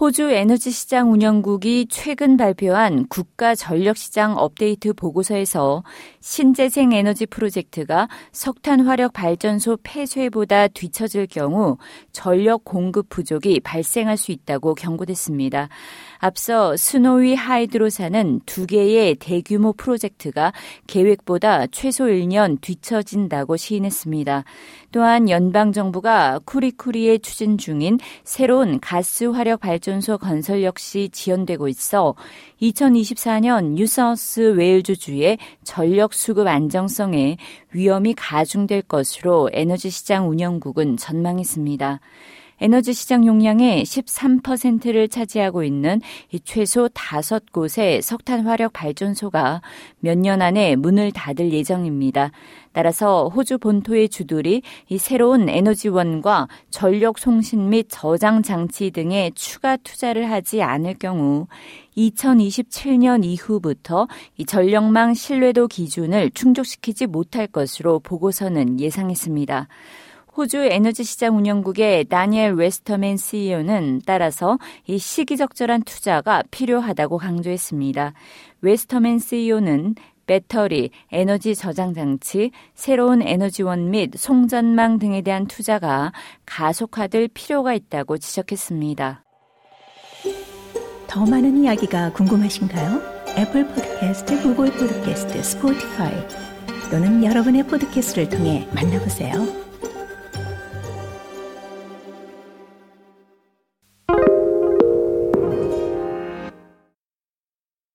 호주 에너지시장 운영국이 최근 발표한 국가전력시장 업데이트 보고서에서 신재생에너지 프로젝트가 석탄화력발전소 폐쇄보다 뒤처질 경우 전력 공급 부족이 발생할 수 있다고 경고됐습니다. 앞서 스노위 하이드로사는 2개의 대규모 프로젝트가 계획보다 최소 1년 뒤처진다고 시인했습니다. 또한 연방정부가 쿠리쿠리에 추진 중인 새로운 가스화력발전소 건설 역시 지연되고 있어 2024년 뉴사우스 웨일즈 주의 전력 수급 안정성에 위험이 가중될 것으로 에너지 시장 운영국은 전망했습니다. 에너지 시장 용량의 13%를 차지하고 있는 이 최소 5곳의 석탄 화력 발전소가 몇 년 안에 문을 닫을 예정입니다. 따라서 호주 본토의 주들이 이 새로운 에너지원과 전력 송신 및 저장 장치 등의 추가 투자를 하지 않을 경우 2027년 이후부터 이 전력망 신뢰도 기준을 충족시키지 못할 것으로 보고서는 예상했습니다. 호주 에너지시장 운영국의 다니엘 웨스터맨 CEO는 따라서 이 시기적절한 투자가 필요하다고 강조했습니다. 웨스터맨 CEO는 배터리, 에너지 저장 장치, 새로운 에너지원 및 송전망 등에 대한 투자가 가속화될 필요가 있다고 지적했습니다. 더 많은 이야기가 궁금하신가요? 애플 팟캐스트, 구글 팟캐스트, 스포티파이 또는 여러분의 팟캐스트를 통해 만나보세요.